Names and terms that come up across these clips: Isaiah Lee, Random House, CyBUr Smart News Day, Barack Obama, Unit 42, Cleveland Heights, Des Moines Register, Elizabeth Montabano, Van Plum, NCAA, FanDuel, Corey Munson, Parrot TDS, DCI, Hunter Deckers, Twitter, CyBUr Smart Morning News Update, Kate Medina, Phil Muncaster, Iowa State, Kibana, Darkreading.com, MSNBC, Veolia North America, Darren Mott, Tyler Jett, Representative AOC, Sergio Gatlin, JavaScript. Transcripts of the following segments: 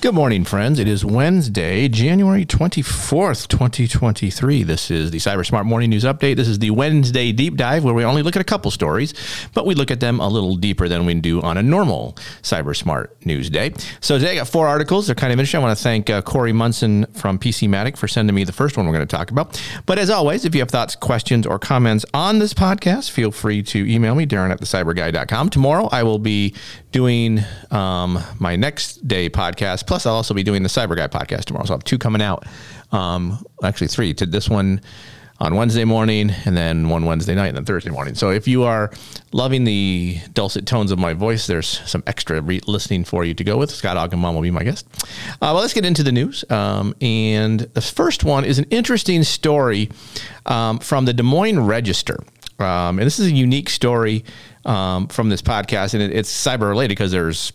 Good morning, friends. It is Wednesday, January 24th, 2023. This is the CyBUr Smart Morning News Update. This is the Wednesday deep dive where we only look at a couple stories, but we look at them a little deeper than we do on a normal CyBUr Smart News Day. So today I got four articles. They're kind of interesting. I want to thank Corey Munson from PCmatic for sending me the first one we're going to talk about. But as always, if you have thoughts, questions, or comments on this podcast, feel free to email me, darren@thecyburguy.com. Tomorrow I will be doing my next day podcast. Plus, I'll also be doing the Cyber Guy podcast tomorrow. So I'll have two coming out. Actually, three. Did this one on Wednesday morning, and then one Wednesday night, and then Thursday morning. So if you are loving the dulcet tones of my voice, there's some extra listening for you to go with. Scott Augenbaum will be my guest. Well, let's get into the news. And the first one is an interesting story from the Des Moines Register. And this is a unique story from this podcast, and it's cyber related because there's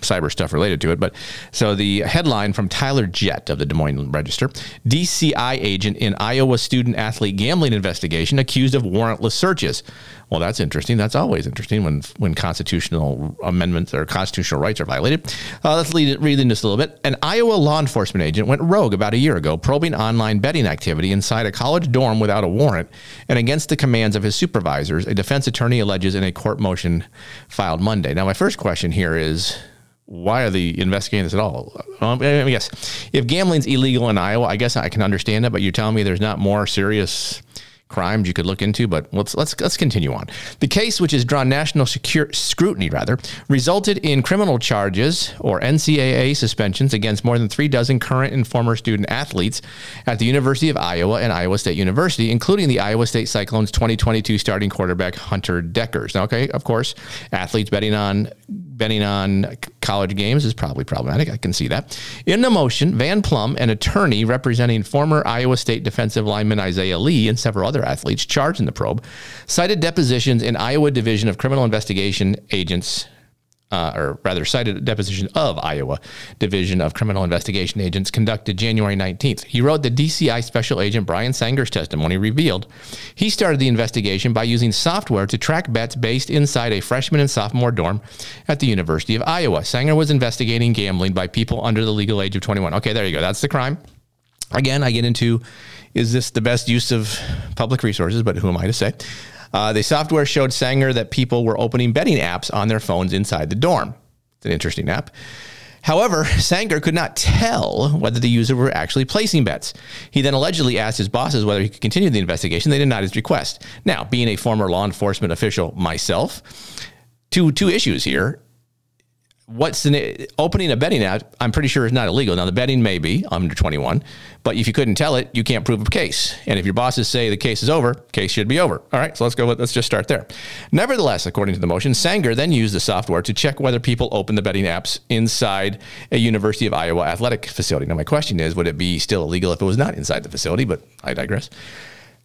cyber stuff related to it. But so the headline from Tyler Jett of the Des Moines Register: DCI agent in Iowa student athlete gambling investigation accused of warrantless searches. Well, that's interesting. That's always interesting when constitutional amendments or constitutional rights are violated. Let's read into this a little bit. An Iowa law enforcement agent went rogue about a year ago, probing online betting activity inside a college dorm without a warrant and against the commands of his supervisors, a defense attorney alleges in a court motion filed Monday. Now, my first question here is, why are they investigating this at all? I guess if gambling's illegal in Iowa, I guess I can understand that, but you're telling me there's not more serious crimes you could look into, but let's continue on. The case, which has drawn national scrutiny, resulted in criminal charges or NCAA suspensions against more than 36 current and former student athletes at the University of Iowa and Iowa State University, including the Iowa State Cyclones 2022 starting quarterback Hunter Deckers. Now, okay, of course, athletes betting on college games is probably problematic. I can see that. In the motion, Van Plum, an attorney representing former Iowa State defensive lineman Isaiah Lee and several other athletes charged in the probe, cited depositions in Iowa Division of Criminal Investigation agents, cited deposition of Iowa Division of Criminal Investigation agents conducted January 19th. He wrote that DCI Special Agent Brian Sanger's testimony revealed he started the investigation by using software to track bets based inside a freshman and sophomore dorm at the University of Iowa. Sanger was investigating gambling by people under the legal age of 21. Okay, there you go. That's the crime. Again, I get into, is this the best use of public resources? But who am I to say? The software showed Sanger that people were opening betting apps on their phones inside the dorm. It's an interesting app. However, Sanger could not tell whether the user were actually placing bets. He then allegedly asked his bosses whether he could continue the investigation. They denied his request. Now, being a former law enforcement official myself, two issues here. Opening a betting app, I'm pretty sure, is not illegal. Now, the betting may be under 21, but if you couldn't tell it, you can't prove a case. And if your bosses say the case is over, case should be over. All right, so let's just start there. Nevertheless, according to the motion, Sanger then used the software to check whether people open the betting apps inside a University of Iowa athletic facility. Now, my question is, would it be still illegal if it was not inside the facility? But I digress.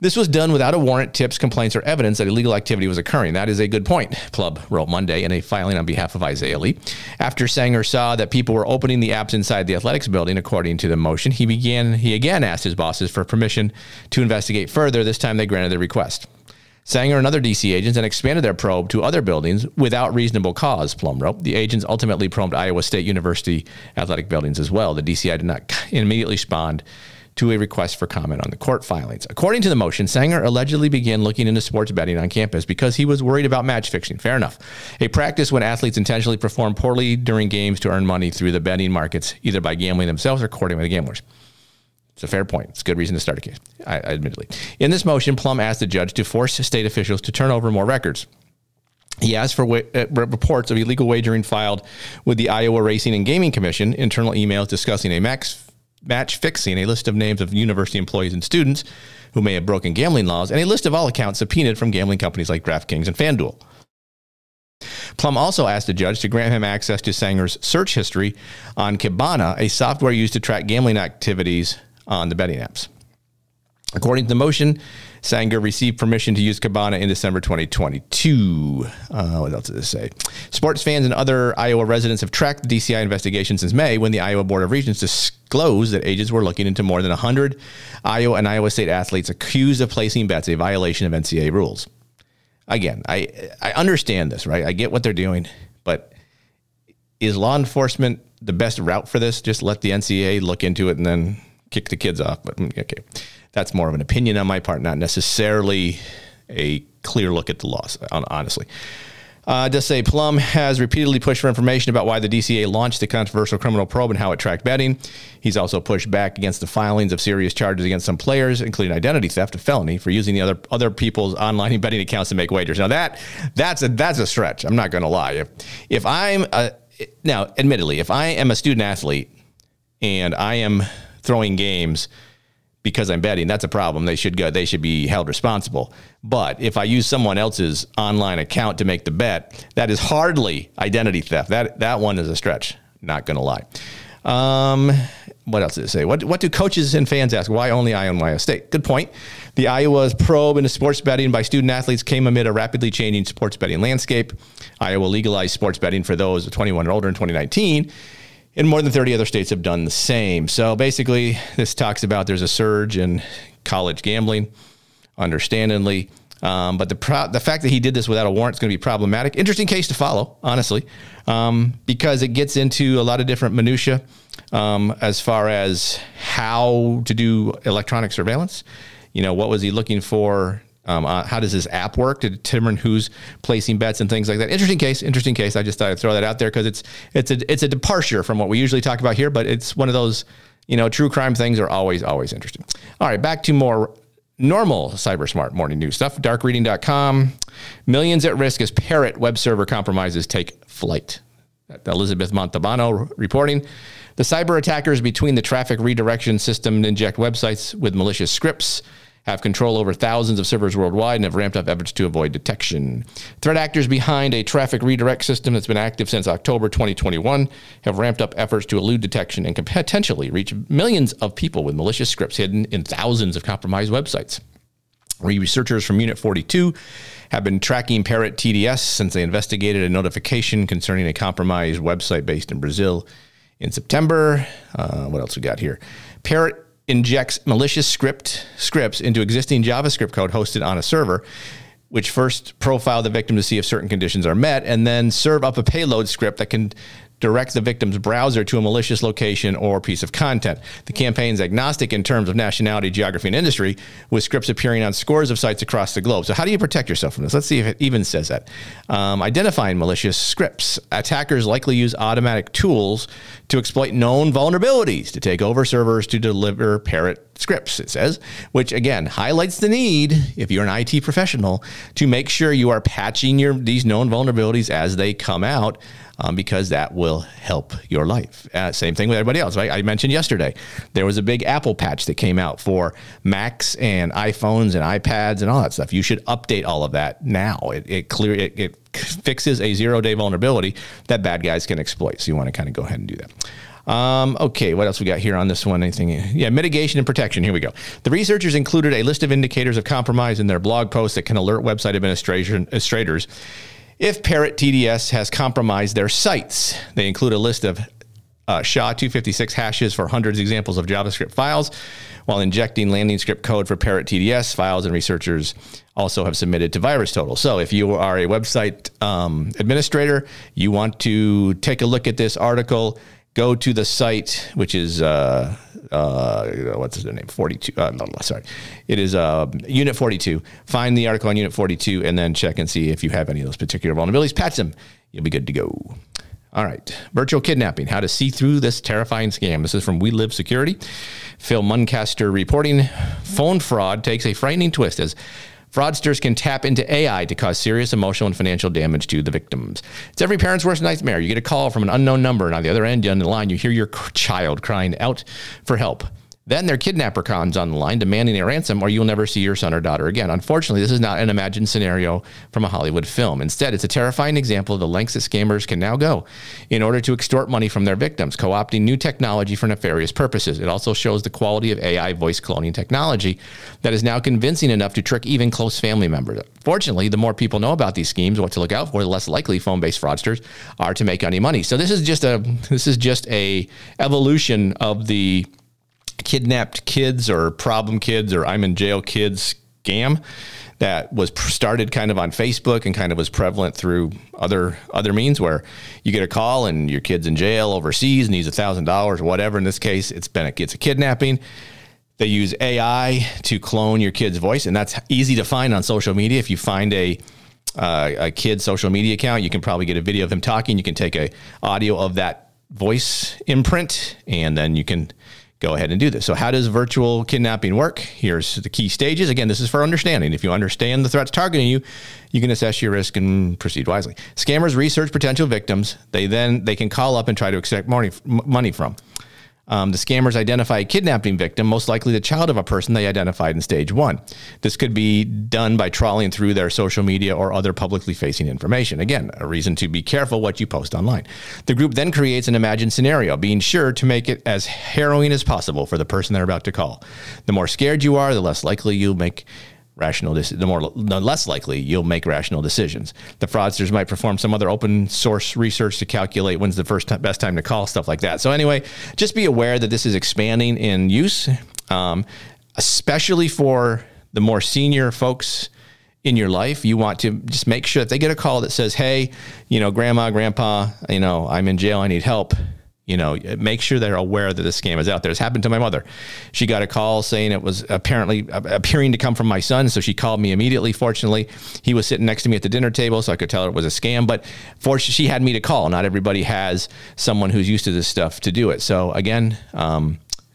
This was done without a warrant, tips, complaints, or evidence that illegal activity was occurring. That is a good point, Plub wrote Monday in a filing on behalf of Isaiah Lee. After Sanger saw that people were opening the apps inside the athletics building, according to the motion, he again asked his bosses for permission to investigate further. This time they granted the request. Sanger and other DC agents then expanded their probe to other buildings without reasonable cause, Plum wrote. The agents ultimately probed Iowa State University athletic buildings as well. The DCI did not immediately respond to a request for comment on the court filings. According to the motion, Sanger allegedly began looking into sports betting on campus because he was worried about match fixing. Fair enough. A practice when athletes intentionally perform poorly during games to earn money through the betting markets, either by gambling themselves or courting with the gamblers. It's a fair point. It's a good reason to start a case, admittedly. In this motion, Plum asked the judge to force state officials to turn over more records. He asked for reports of illegal wagering filed with the Iowa Racing and Gaming Commission, internal emails discussing a match fixing, a list of names of university employees and students who may have broken gambling laws, and a list of all accounts subpoenaed from gambling companies like DraftKings and FanDuel. Plum also asked the judge to grant him access to Sanger's search history on Kibana, a software used to track gambling activities on the betting apps. According to the motion, Sanger received permission to use Kibana in December 2022. What else does this say? Sports fans and other Iowa residents have tracked the DCI investigation since May, when the Iowa Board of Regents disclosed that agents were looking into more than 100 Iowa and Iowa State athletes accused of placing bets, a violation of NCAA rules. Again, I understand this, right? I get what they're doing, but is law enforcement the best route for this? Just let the NCAA look into it and then kick the kids off. But okay, that's more of an opinion on my part, not necessarily a clear look at the laws, honestly. Des Plum has repeatedly pushed for information about why the DCA launched the controversial criminal probe and how it tracked betting. He's also pushed back against the filings of serious charges against some players, including identity theft, a felony, for using the other people's online betting accounts to make wagers. Now that's a stretch. I'm not going to lie. If I'm now, admittedly, if I am a student athlete and I am throwing games because I'm betting, that's a problem. They should be held responsible. But if I use someone else's online account to make the bet, that is hardly identity theft. That one is a stretch. Not going to lie. What else did it say? What do coaches and fans ask? Why only Iowa State? Good point. The Iowa's probe into sports betting by student athletes came amid a rapidly changing sports betting landscape. Iowa legalized sports betting for those 21 and older in 2019. And more than 30 other states have done the same. So basically, this talks about there's a surge in college gambling, understandably. But the fact that he did this without a warrant is going to be problematic. Interesting case to follow, honestly, because it gets into a lot of different minutia as far as how to do electronic surveillance. You know, what was he looking for? How does this app work to determine who's placing bets and things like that? Interesting case. I just thought I'd throw that out there because it's a departure from what we usually talk about here, but it's one of those, you know, true crime things are always interesting. All right, back to more normal CyBUr Smart Morning News stuff. Darkreading.com. Millions at risk as Parrot web server compromises take flight. Elizabeth Montabano reporting. The cyber attackers between the traffic redirection system and inject websites with malicious scripts, have control over thousands of servers worldwide, and have ramped up efforts to avoid detection. Threat actors behind a traffic redirect system that's been active since October 2021 have ramped up efforts to elude detection and potentially reach millions of people with malicious scripts hidden in thousands of compromised websites. Researchers from Unit 42 have been tracking Parrot TDS since they investigated a notification concerning a compromised website based in Brazil in September. What else we got here? Parrot injects malicious scripts into existing JavaScript code hosted on a server, which first profile the victim to see if certain conditions are met, and then serve up a payload script that can direct the victim's browser to a malicious location or piece of content. The campaign's agnostic in terms of nationality, geography, and industry, with scripts appearing on scores of sites across the globe. So how do you protect yourself from this? Let's see if it even says that. Identifying malicious scripts. Attackers likely use automatic tools to exploit known vulnerabilities to take over servers to deliver Parrot scripts, it says, which again highlights the need, if you're an IT professional, to make sure you are patching these known vulnerabilities as they come out, because that will help your life. Same thing with everybody else, right? I mentioned yesterday, there was a big Apple patch that came out for Macs and iPhones and iPads and all that stuff. You should update all of that now. It fixes a zero-day vulnerability that bad guys can exploit. So you want to kind of go ahead and do that. Okay, what else we got here on this one? Anything? Yeah, mitigation and protection. Here we go. The researchers included a list of indicators of compromise in their blog post that can alert website administrators if Parrot TDS has compromised their sites. They include a list of SHA-256 hashes for hundreds of examples of JavaScript files, while injecting landing script code for Parrot TDS files, and researchers also have submitted to VirusTotal. So if you are a website administrator, you want to take a look at this article. Go to the site, which is, what's their name? 42. It is Unit 42. Find the article on Unit 42 and then check and see if you have any of those particular vulnerabilities. Patch them. You'll be good to go. All right. Virtual kidnapping. How to see through this terrifying scam. This is from We Live Security. Phil Muncaster reporting. Phone fraud takes a frightening twist as fraudsters can tap into AI to cause serious emotional and financial damage to the victims. It's every parent's worst nightmare. You get a call from an unknown number, and on the other end of the line, you hear your child crying out for help. Then their kidnapper cons on the line, demanding a ransom or you'll never see your son or daughter again. Unfortunately, this is not an imagined scenario from a Hollywood film. Instead, it's a terrifying example of the lengths that scammers can now go in order to extort money from their victims, co-opting new technology for nefarious purposes. It also shows the quality of AI voice cloning technology that is now convincing enough to trick even close family members. Fortunately, the more people know about these schemes, what to look out for, the less likely phone-based fraudsters are to make any money. So this is just a evolution of the kidnapped kids or problem kids or I'm in jail kids scam that was started kind of on Facebook and kind of was prevalent through other means, where you get a call and your kid's in jail overseas and needs $1,000 or whatever. In this case, it's a kidnapping. They use AI to clone your kid's voice, and that's easy to find on social media. If you find a kid's social media account, you can probably get a video of him talking. You can take a audio of that voice imprint, and then you can go ahead and do this. So how does virtual kidnapping work? Here's the key stages. Again, this is for understanding. If you understand the threats targeting you, you can assess your risk and proceed wisely. Scammers research potential victims. They can call up and try to extract money from. The scammers identify a kidnapping victim, most likely the child of a person they identified in stage one. This could be done by trawling through their social media or other publicly facing information. Again, a reason to be careful what you post online. The group then creates an imagined scenario, being sure to make it as harrowing as possible for the person they're about to call. The more scared you are, the less likely you'll make rational decisions. The fraudsters might perform some other open source research to calculate when's the best time to call, stuff like that. So anyway, just be aware that this is expanding in use, especially for the more senior folks in your life. You want to just make sure if they get a call that says, hey, grandma, grandpa, I'm in jail, I need help. Make sure they're aware that this scam is out there. This happened to my mother. She got a call saying it was apparently appearing to come from my son. So she called me immediately. Fortunately, he was sitting next to me at the dinner table, so I could tell her it was a scam. But fortunately, she had me to call. Not everybody has someone who's used to this stuff to do it. So again,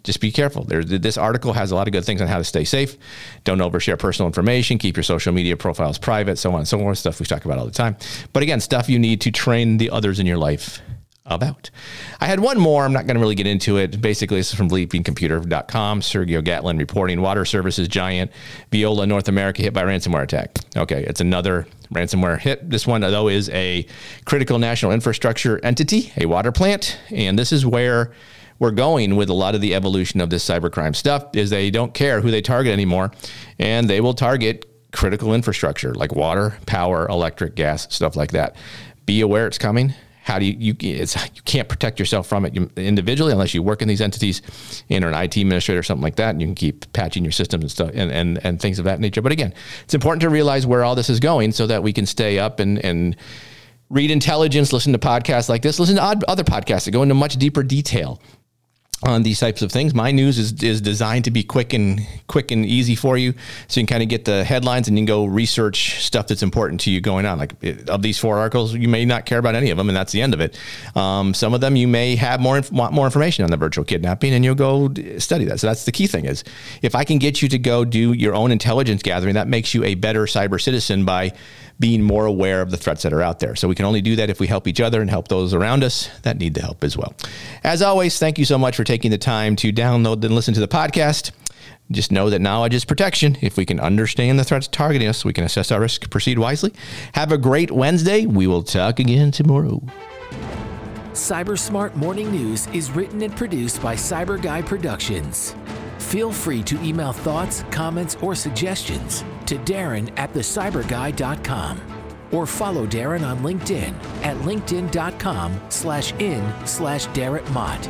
just be careful. This article has a lot of good things on how to stay safe. Don't overshare personal information. Keep your social media profiles private, so on and so forth. Stuff we talk about all the time. But again, stuff you need to train the others in your life about. I had one more. I'm not going to really get into it. Basically, this is from bleepingcomputer.com. Sergio Gatlin reporting water services giant Veolia North America hit by ransomware attack. Okay, it's another ransomware hit. This one, though, is a critical national infrastructure entity, a water plant. And this is where we're going with a lot of the evolution of this cybercrime stuff, is they don't care who they target anymore, and they will target critical infrastructure like water, power, electric, gas, stuff like that. Be aware it's coming. How do you can't protect yourself from it individually unless you work in these entities and are an IT administrator or something like that, and you can keep patching your systems and stuff and things of that nature. But again, it's important to realize where all this is going so that we can stay up and read intelligence, listen to podcasts like this, listen to other podcasts that go into much deeper detail on these types of things. My news is designed to be quick and easy for you, so you can kind of get the headlines and you can go research stuff that's important to you going on. Like, of these four articles, you may not care about any of them, and that's the end of it. Some of them you may have want more information on the virtual kidnapping, and you'll go study that. So that's the key thing, is if I can get you to go do your own intelligence gathering, that makes you a better cyber citizen by being more aware of the threats that are out there. So we can only do that if we help each other and help those around us that need the help as well. As always, thank you so much for taking the time to download and listen to the podcast. Just know that knowledge is protection. If we can understand the threats targeting us, we can assess our risk, proceed wisely. Have a great Wednesday. We will talk again tomorrow. Cyber Smart Morning News is written and produced by Cyber Guy Productions. Feel free to email thoughts, comments, or suggestions to darren@thecyburguy.com, or follow Darren on LinkedIn at linkedin.com/in/DarrettMott.